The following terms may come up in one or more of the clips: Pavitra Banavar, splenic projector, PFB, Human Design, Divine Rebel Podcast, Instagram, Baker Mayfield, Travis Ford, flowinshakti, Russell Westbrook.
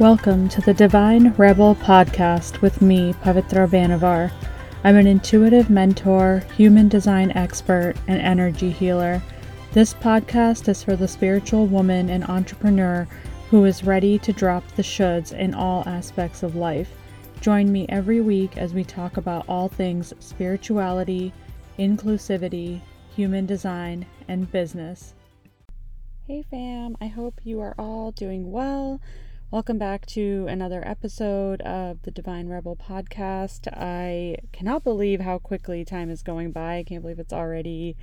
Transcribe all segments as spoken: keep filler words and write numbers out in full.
Welcome to the Divine Rebel Podcast with me, Pavitra Banavar. I'm an intuitive mentor, human design expert, and energy healer. This podcast is for the spiritual woman and entrepreneur who is ready to drop the shoulds in all aspects of life. Join me every week as we talk about all things spirituality, inclusivity, human design, and business. Hey fam, I hope you are all doing well. Welcome back to another episode of the Divine Rebel Podcast. I cannot believe how quickly time is going by. I can't believe it's already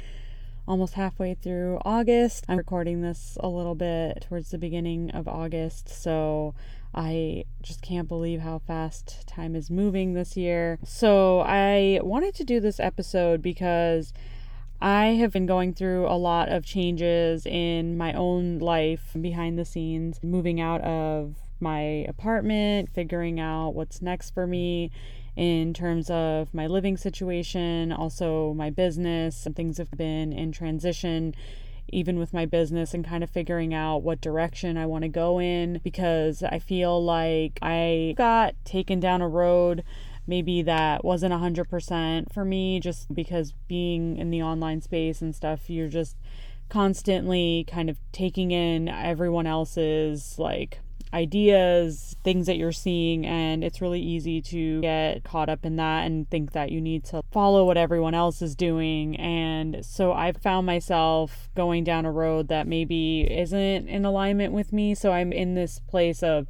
almost halfway through August. I'm recording this a little bit towards the beginning of August, so I just can't believe how fast time is moving this year. So I wanted to do this episode because I have been going through a lot of changes in my own life behind the scenes, moving out of my apartment, figuring out what's next for me in terms of my living situation, also my business. Things have been in transition, even with my business, and kind of figuring out what direction I want to go in, because I feel like I got taken down a road maybe that wasn't one hundred percent for me, just because being in the online space and stuff, you're just constantly kind of taking in everyone else's like ideas, things that you're seeing, and it's really easy to get caught up in that and think that you need to follow what everyone else is doing. And so I've found myself going down a road that maybe isn't in alignment with me. So I'm in this place of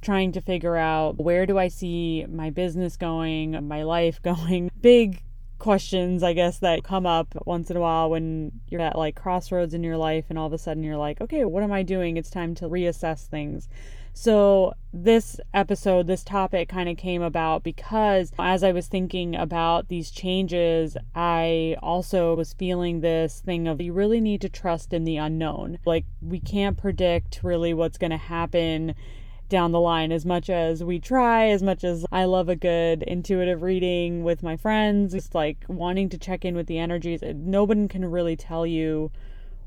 trying to figure out, where do I see my business going, my life going? Big questions, I guess, that come up once in a while when you're at like crossroads in your life and all of a sudden you're like, okay, what am I doing? It's time to reassess things. So this episode, this topic kind of came about because as I was thinking about these changes, I also was feeling this thing of you really need to trust in the unknown. Like, we can't predict really what's going to happen down the line. As much as we try, as much as I love a good intuitive reading with my friends, just like wanting to check in with the energies, nobody can really tell you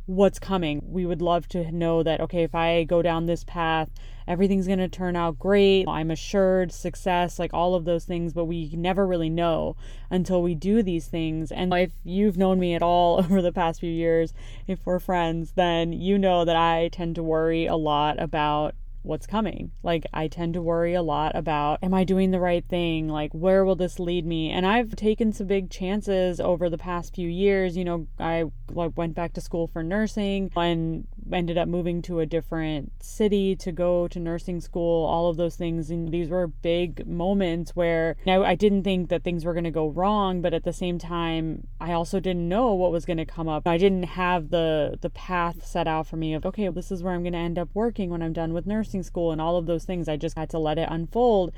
what's coming. We would love to know that, okay, if I go down this path, everything's going to turn out great, I'm assured success, like all of those things, but we never really know until we do these things. And if you've known me at all over the past few years, if we're friends, then you know that I tend to worry a lot about what's coming. Like, I tend to worry a lot about, am I doing the right thing? Like, where will this lead me? And I've taken some big chances over the past few years. You know, I like went back to school for nursing and ended up moving to a different city to go to nursing school, all of those things. And these were big moments where I, I didn't think that things were going to go wrong, but at the same time, I also didn't know what was going to come up. I didn't have the the path set out for me of, okay, well, this is where I'm going to end up working when I'm done with nursing school and all of those things. I just had to let it unfold.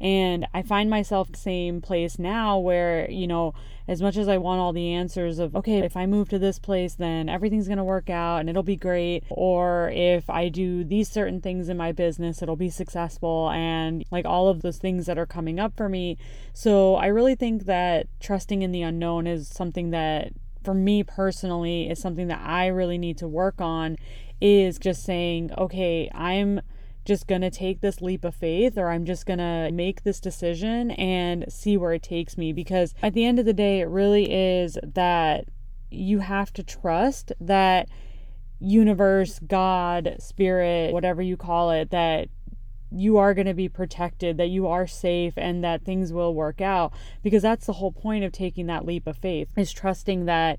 And I find myself the same place now where, you know, as much as I want all the answers of, okay, if I move to this place, then everything's going to work out and it'll be great. Or if I do these certain things in my business, it'll be successful, and like all of those things that are coming up for me. So I really think that trusting in the unknown is something that, for me personally, is something that I really need to work on, is just saying, okay, I'm just going to take this leap of faith, or I'm just going to make this decision and see where it takes me. Because at the end of the day, it really is that you have to trust that universe, God, spirit, whatever you call it, that you are going to be protected, that you are safe, and that things will work out. Because that's the whole point of taking that leap of faith, is trusting that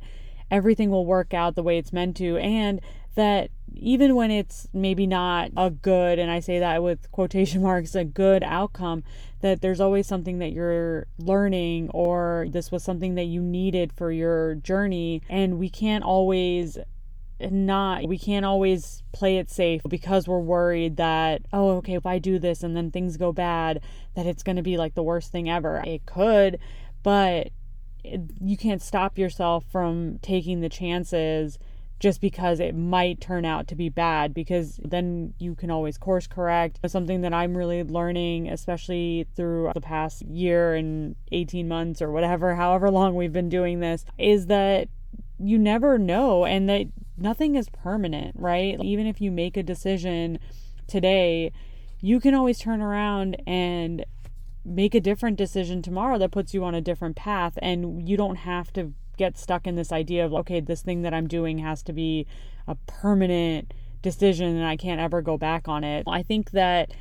everything will work out the way it's meant to, and that even when it's maybe not a good, and I say that with quotation marks, a good outcome, that there's always something that you're learning, or this was something that you needed for your journey. And we can't always not, we can't always play it safe because we're worried that, oh, okay, if I do this and then things go bad, that it's going to be like the worst thing ever. It could, but you can't stop yourself from taking the chances just because it might turn out to be bad, because then you can always course correct. Something that I'm really learning, especially through the past year and eighteen months or whatever, however long we've been doing this, is that you never know, and that nothing is permanent, right? Even if you make a decision today, you can always turn around and make a different decision tomorrow that puts you on a different path. And you don't have to get stuck in this idea of, okay, this thing that I'm doing has to be a permanent decision and I can't ever go back on it. I think that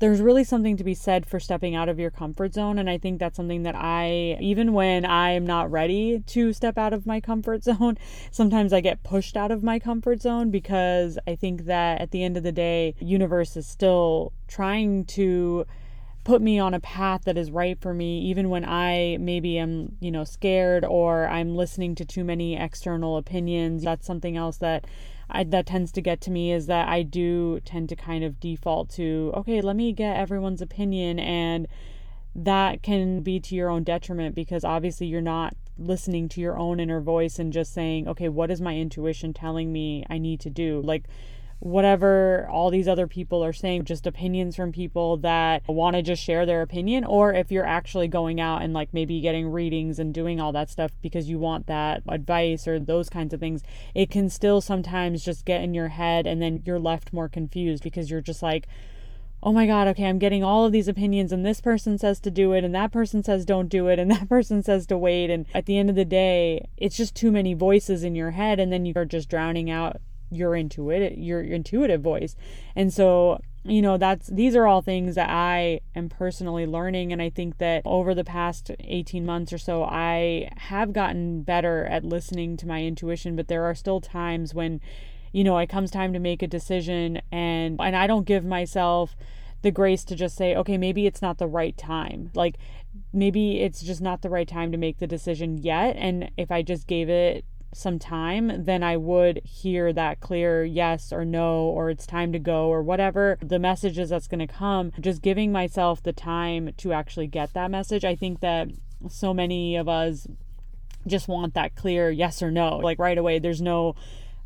there's really something to be said for stepping out of your comfort zone. And I think that's something that I, even when I'm not ready to step out of my comfort zone, sometimes I get pushed out of my comfort zone, because I think that at the end of the day, universe is still trying to put me on a path that is right for me, even when I maybe am, you know, scared or I'm listening to too many external opinions. That's something else that I, that tends to get to me, is that I do tend to kind of default to, okay, let me get everyone's opinion. And that can be to your own detriment, because obviously you're not listening to your own inner voice and just saying, okay, what is my intuition telling me I need to do? Like, whatever all these other people are saying, just opinions from people that want to just share their opinion, or if you're actually going out and like maybe getting readings and doing all that stuff because you want that advice or those kinds of things, it can still sometimes just get in your head, and then you're left more confused because you're just like, oh my God, okay, I'm getting all of these opinions, and this person says to do it, and that person says don't do it, and that person says to wait. And at the end of the day, it's just too many voices in your head, and then you're just drowning out your intuitive, your, your intuitive voice. And so, you know, that's, these are all things that I am personally learning. And I think that over the past eighteen months or so, I have gotten better at listening to my intuition, but there are still times when, you know, it comes time to make a decision, and, and I don't give myself the grace to just say, okay, maybe it's not the right time. Like, maybe it's just not the right time to make the decision yet. And if I just gave it some time, then I would hear that clear yes or no, or it's time to go, or whatever the message is that's going to come. Just giving myself the time to actually get that message. I think that so many of us just want that clear yes or no, like right away. There's no,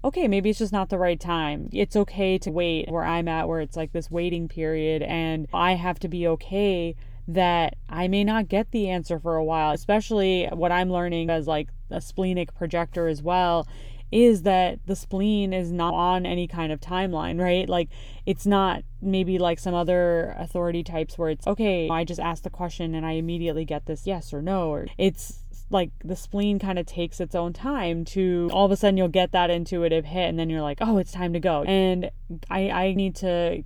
okay, maybe it's just not the right time. It's okay to wait, where I'm at, where it's like this waiting period, and I have to be okay that I may not get the answer for a while. Especially what I'm learning as like a splenic projector as well, is that the spleen is not on any kind of timeline, right? Like, it's not maybe like some other authority types where it's, okay, I just ask the question and I immediately get this yes or no. Or it's like the spleen kind of takes its own time to, all of a sudden you'll get that intuitive hit, and then you're like, oh, it's time to go. And I, I need to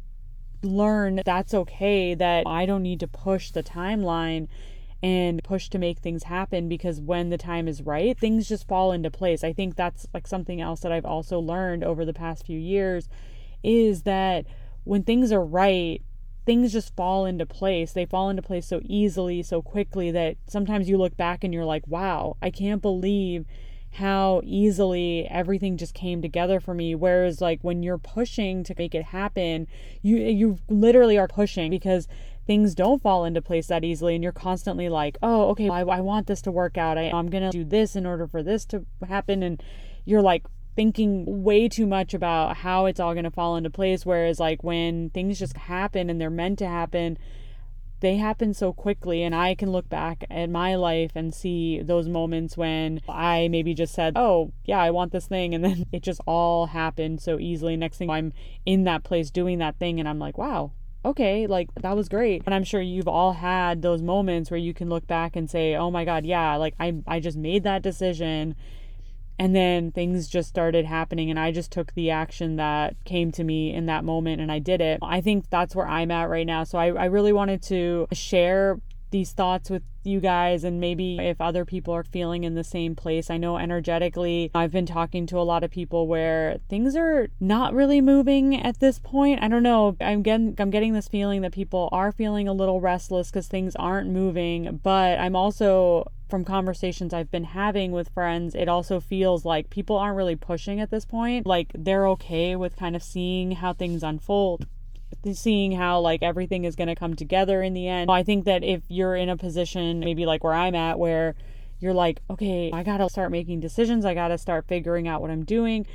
learn that's okay, that I don't need to push the timeline and push to make things happen, because when the time is right, things just fall into place. I think that's like something else that I've also learned over the past few years, is that when things are right, things just fall into place. They fall into place so easily, so quickly, that sometimes you look back and you're like, wow, I can't believe how easily everything just came together for me. Whereas like when you're pushing to make it happen, you you literally are pushing, because things don't fall into place that easily. And you're constantly like, oh, okay, I, I want this to work out. I, I'm going to do this in order for this to happen. And you're like thinking way too much about how it's all going to fall into place. Whereas like when things just happen and they're meant to happen, they happen so quickly. And I can look back at my life and see those moments when I maybe just said, oh yeah, I want this thing, and then it just all happened so easily. Next thing I'm in that place doing that thing, and I'm like, wow, okay, like that was great. And I'm sure you've all had those moments where you can look back and say, oh my God, yeah, like I I just made that decision, and then things just started happening, and I just took the action that came to me in that moment, and I did it. I think that's where I'm at right now. So I, I really wanted to share these thoughts with you guys, and maybe if other people are feeling in the same place. I know energetically, I've been talking to a lot of people where things are not really moving at this point. I don't know. I'm getting, I'm getting this feeling that people are feeling a little restless because things aren't moving. But I'm also, from conversations I've been having with friends, it also feels like people aren't really pushing at this point. Like they're okay with kind of seeing how things unfold, seeing how like everything is going to come together in the end. I think that if you're in a position maybe like where I'm at, where you're like, okay, I got to start making decisions, I got to start figuring out what I'm doing,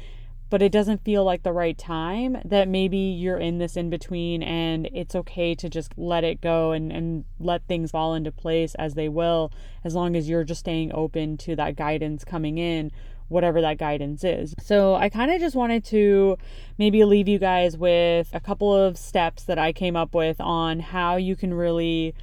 but it doesn't feel like the right time, that maybe you're in this in between, and it's okay to just let it go and, and let things fall into place as they will, as long as you're just staying open to that guidance coming in. whatever that guidance is. So I kind of just wanted to maybe leave you guys with a couple of steps that I came up with on how you can really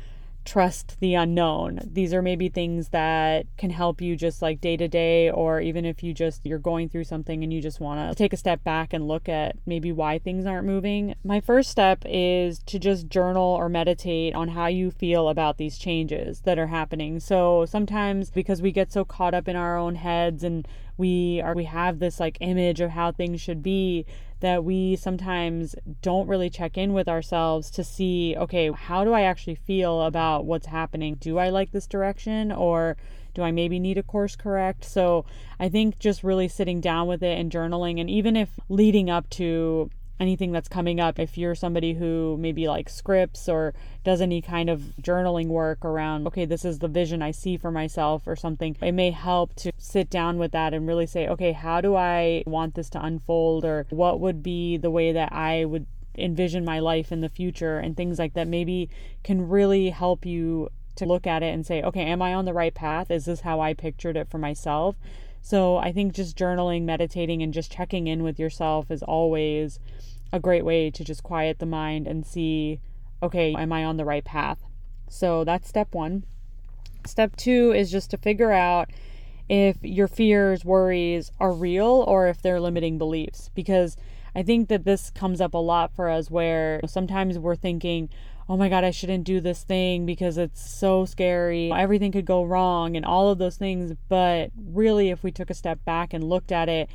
trust the unknown. These are maybe things that can help you just like day to day, or even if you just you're going through something and you just want to take a step back and look at maybe why things aren't moving. My first step is to just journal or meditate on how you feel about these changes that are happening. So sometimes, because we get so caught up in our own heads and we are we have this like image of how things should be, that we sometimes don't really check in with ourselves to see, okay, how do I actually feel about what's happening? Do I like this direction, or do I maybe need a course correct? So I think just really sitting down with it and journaling, and even if leading up to anything that's coming up, if you're somebody who maybe like scripts or does any kind of journaling work around, okay, this is the vision I see for myself or something, it may help to sit down with that and really say, okay, how do I want this to unfold, or what would be the way that I would envision my life in the future, and things like that maybe can really help you to look at it and say, okay, am I on the right path? Is this how I pictured it for myself? So I think just journaling, meditating, and just checking in with yourself is always a great way to just quiet the mind and see, okay, am I on the right path? So that's step one. Step two is just to figure out if your fears, worries are real, or if they're limiting beliefs. Because I think that this comes up a lot for us, where sometimes we're thinking, oh my God, I shouldn't do this thing because it's so scary. Everything could go wrong and all of those things. But really, if we took a step back and looked at it,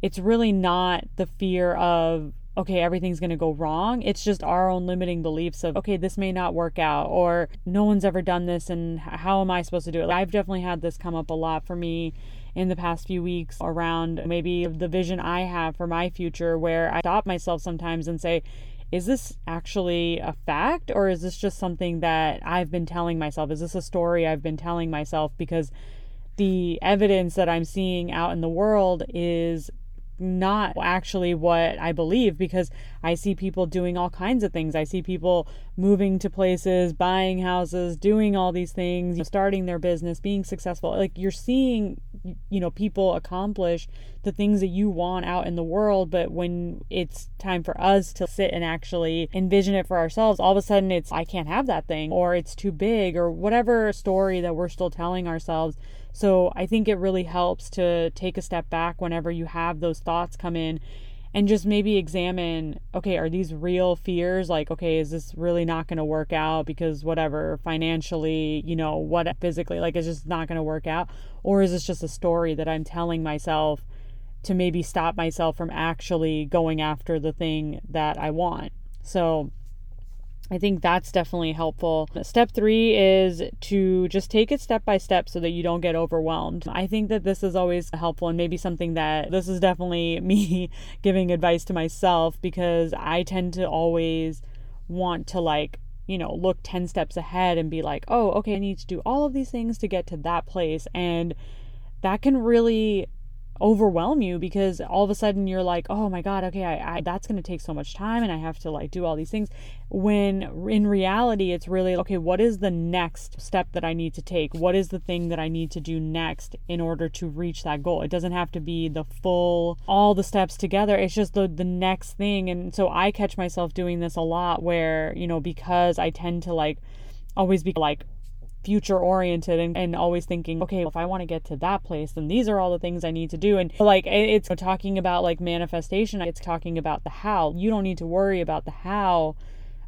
it's really not the fear of, okay, everything's going to go wrong. It's just our own limiting beliefs of, okay, this may not work out, or no one's ever done this, and how am I supposed to do it? I've definitely had this come up a lot for me in the past few weeks around maybe the vision I have for my future, where I stop myself sometimes and say, is this actually a fact, or is this just something that I've been telling myself? Is this a story I've been telling myself? Because the evidence that I'm seeing out in the world is not actually what I believe, because I see people doing all kinds of things. I see people moving to places, buying houses, doing all these things, you know, starting their business, being successful. Like, you're seeing, you know, people accomplish the things that you want out in the world. But when it's time for us to sit and actually envision it for ourselves, all of a sudden it's, I can't have that thing, or it's too big, or whatever story that we're still telling ourselves. So I think it really helps to take a step back whenever you have those thoughts come in and just maybe examine, okay, are these real fears? Like, okay, is this really not going to work out because whatever, financially, you know, what physically, like, it's just not going to work out? Or is this just a story that I'm telling myself to maybe stop myself from actually going after the thing that I want? So I think that's definitely helpful. Step three is to just take it step by step so that you don't get overwhelmed. I think that this is always helpful, and maybe something that this is definitely me giving advice to myself, because I tend to always want to, like, you know, look ten steps ahead and be like, oh, okay, I need to do all of these things to get to that place. And that can really overwhelm you, because all of a sudden you're like, oh my God, okay, I, I that's going to take so much time, and I have to like do all these things, when in reality it's really, okay, what is the next step that I need to take? What is the thing that I need to do next in order to reach that goal? It doesn't have to be the full, all the steps together. It's just the the next thing. And so I catch myself doing this a lot, where, you know, because I tend to like always be like future oriented and, and always thinking, okay, well, if I want to get to that place, then these are all the things I need to do. And like, it's talking about like manifestation, it's talking about the how. You don't need to worry about the how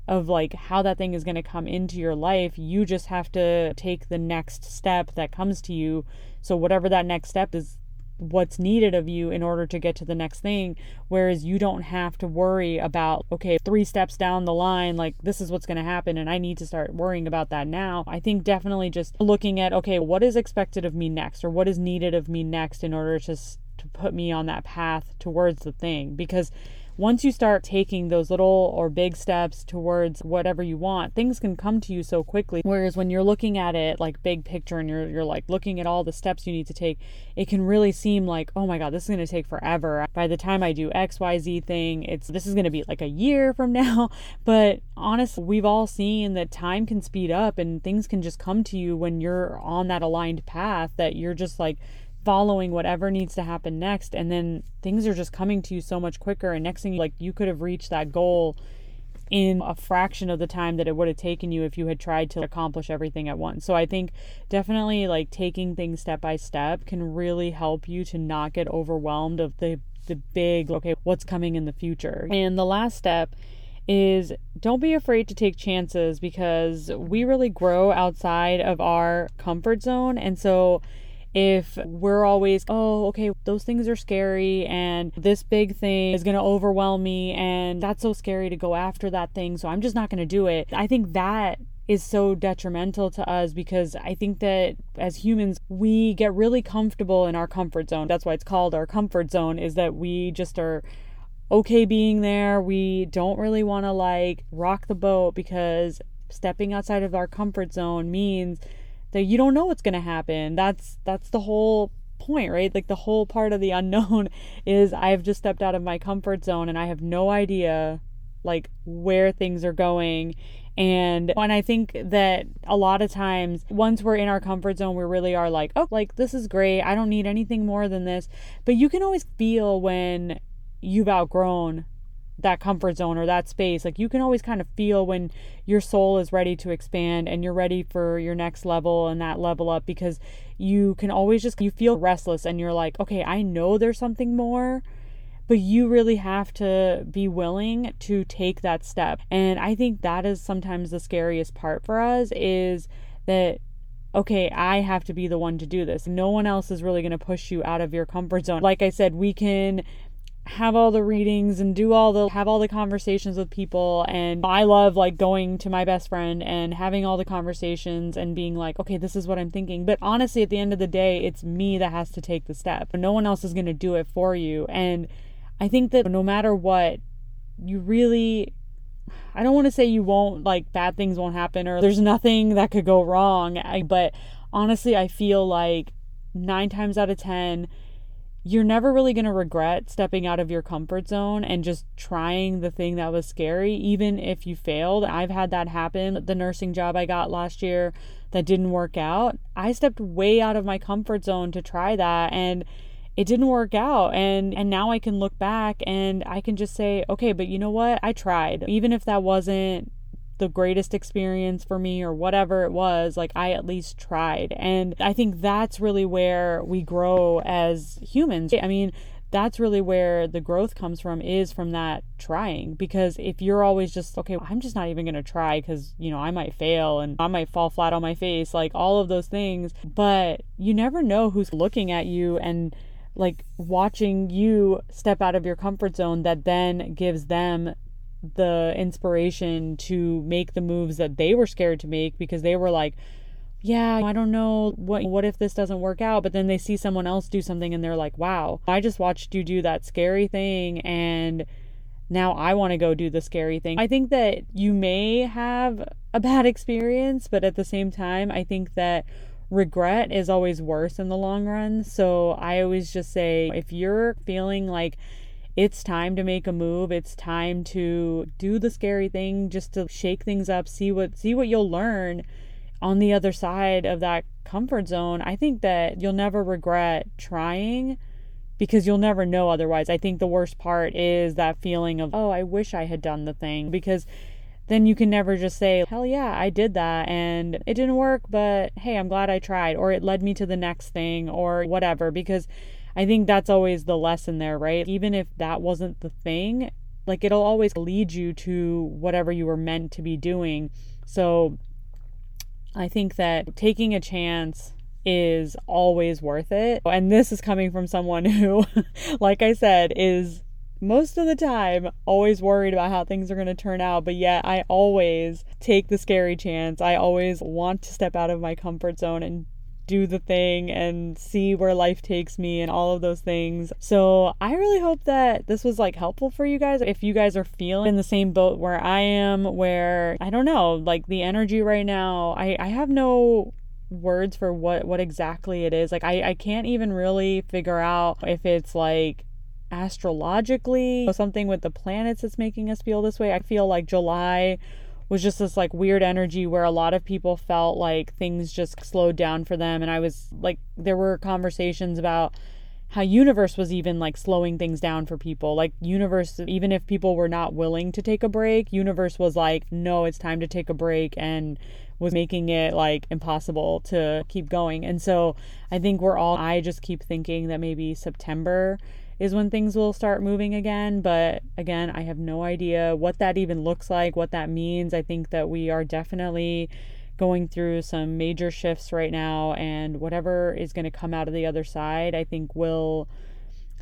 of like how that thing is going to come into your life. You just have to take the next step that comes to you. So whatever that next step is, what's needed of you in order to get to the next thing. Whereas you don't have to worry about, okay, three steps down the line, like this is what's going to happen and I need to start worrying about that now. I think definitely just looking at, okay, what is expected of me next, or what is needed of me next in order to, to put me on that path towards the thing. Because once you start taking those little or big steps towards whatever you want, things can come to you so quickly. Whereas when you're looking at it like big picture and you're you're like looking at all the steps you need to take, it can really seem like, oh my God, this is going to take forever. By the time I do X, Y, Z thing, it's this is going to be like a year from now. But honestly, we've all seen that time can speed up and things can just come to you when you're on that aligned path, that you're just like following whatever needs to happen next, and then things are just coming to you so much quicker, and next thing, like, you could have reached that goal in a fraction of the time that it would have taken you if you had tried to accomplish everything at once. So I think definitely, like, taking things step by step can really help you to not get overwhelmed of the the big, okay, what's coming in the future. And the last step is don't be afraid to take chances, because we really grow outside of our comfort zone. And so if we're always, oh, okay, those things are scary and this big thing is going to overwhelm me and that's so scary to go after that thing, so I'm just not going to do it. I think that is so detrimental to us, because I think that as humans, we get really comfortable in our comfort zone. That's why it's called our comfort zone, is that we just are okay being there. We don't really want to, like, rock the boat, because stepping outside of our comfort zone means that you don't know what's going to happen. That's that's the whole point, right? Like, the whole part of the unknown is I've just stepped out of my comfort zone and I have no idea, like, where things are going. And, and I think that a lot of times, once we're in our comfort zone, we really are like, oh, like, this is great. I don't need anything more than this. But you can always feel when you've outgrown that comfort zone or that space. Like, you can always kind of feel when your soul is ready to expand and you're ready for your next level and that level up, because you can always just, you feel restless and you're like, okay, I know there's something more, but you really have to be willing to take that step. And I think that is sometimes the scariest part for us, is that, okay, I have to be the one to do this. No one else is really going to push you out of your comfort zone. Like I said, we can have all the readings and do all the have all the conversations with people, and I love, like, going to my best friend and having all the conversations and being like, okay, this is what I'm thinking. But honestly, at the end of the day, it's me that has to take the step. No one else is going to do it for you. And I think that no matter what, you really, I don't want to say you won't, like, bad things won't happen or there's nothing that could go wrong, I, but honestly, I feel like nine times out of ten, you're never really going to regret stepping out of your comfort zone and just trying the thing that was scary, even if you failed. I've had that happen. The nursing job I got last year that didn't work out, I stepped way out of my comfort zone to try that, and it didn't work out. And, and now I can look back and I can just say, okay, but you know what? I tried. Even if that wasn't the greatest experience for me or whatever it was, like, I at least tried. And I think that's really where we grow as humans. I mean, that's really where the growth comes from, is from that trying. Because if you're always just, okay, I'm just not even going to try because, you know, I might fail and I might fall flat on my face, like, all of those things. But you never know who's looking at you and, like, watching you step out of your comfort zone, that then gives them the inspiration to make the moves that they were scared to make, because they were like, yeah, I don't know, what what if this doesn't work out? But then they see someone else do something and they're like, wow, I just watched you do that scary thing, and now I want to go do the scary thing. I think that you may have a bad experience, but at the same time, I think that regret is always worse in the long run. So I always just say, if you're feeling like it's time to make a move, it's time to do the scary thing, just to shake things up, see what see what you'll learn on the other side of that comfort zone, I think that you'll never regret trying, because you'll never know otherwise. I think the worst part is that feeling of, oh, I wish I had done the thing, because then you can never just say, hell yeah, I did that and it didn't work, but hey, I'm glad I tried, or it led me to the next thing or whatever, because I think that's always the lesson there, right? Even if that wasn't the thing, like, it'll always lead you to whatever you were meant to be doing. So I think that taking a chance is always worth it. And this is coming from someone who, like I said, is most of the time always worried about how things are going to turn out, but yet I always take the scary chance. I always want to step out of my comfort zone and do the thing and see where life takes me and all of those things. So I really hope that this was, like, helpful for you guys. If you guys are feeling in the same boat where I am, where, I don't know, like, the energy right now, I, I have no words for what, what exactly it is. Like, I, I can't even really figure out if it's, like, astrologically, something with the planets that's making us feel this way. I feel like July was just this like weird energy where a lot of people felt like things just slowed down for them. And I was like, there were conversations about how universe was even like slowing things down for people. Like universe, even if people were not willing to take a break, universe was like, no, it's time to take a break, and was making it like impossible to keep going. And so I think we're all, I just keep thinking that maybe September is when things will start moving again. But again, I have no idea what that even looks like, what that means. I think that we are definitely going through some major shifts right now, and whatever is going to come out of the other side, I think will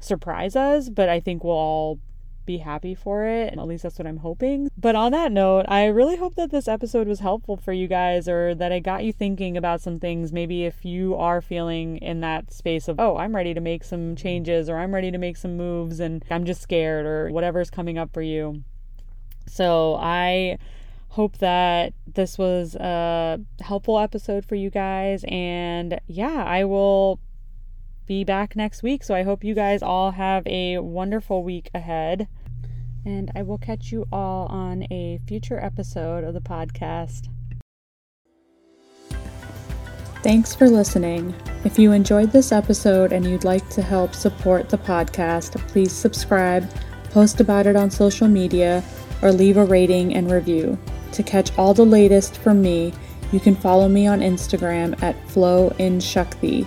surprise us, but I think we'll all be happy for it. At least that's what I'm hoping. But on that note, I really hope that this episode was helpful for you guys, or that it got you thinking about some things. Maybe if you are feeling in that space of, oh, I'm ready to make some changes, or I'm ready to make some moves, and I'm just scared, or whatever's coming up for you. So I hope that this was a helpful episode for you guys. And yeah, I will be back next week. So I hope you guys all have a wonderful week ahead. And I will catch you all on a future episode of the podcast. Thanks for listening. If you enjoyed this episode and you'd like to help support the podcast, please subscribe, post about it on social media, or leave a rating and review. To catch all the latest from me, you can follow me on Instagram at flowinshakti.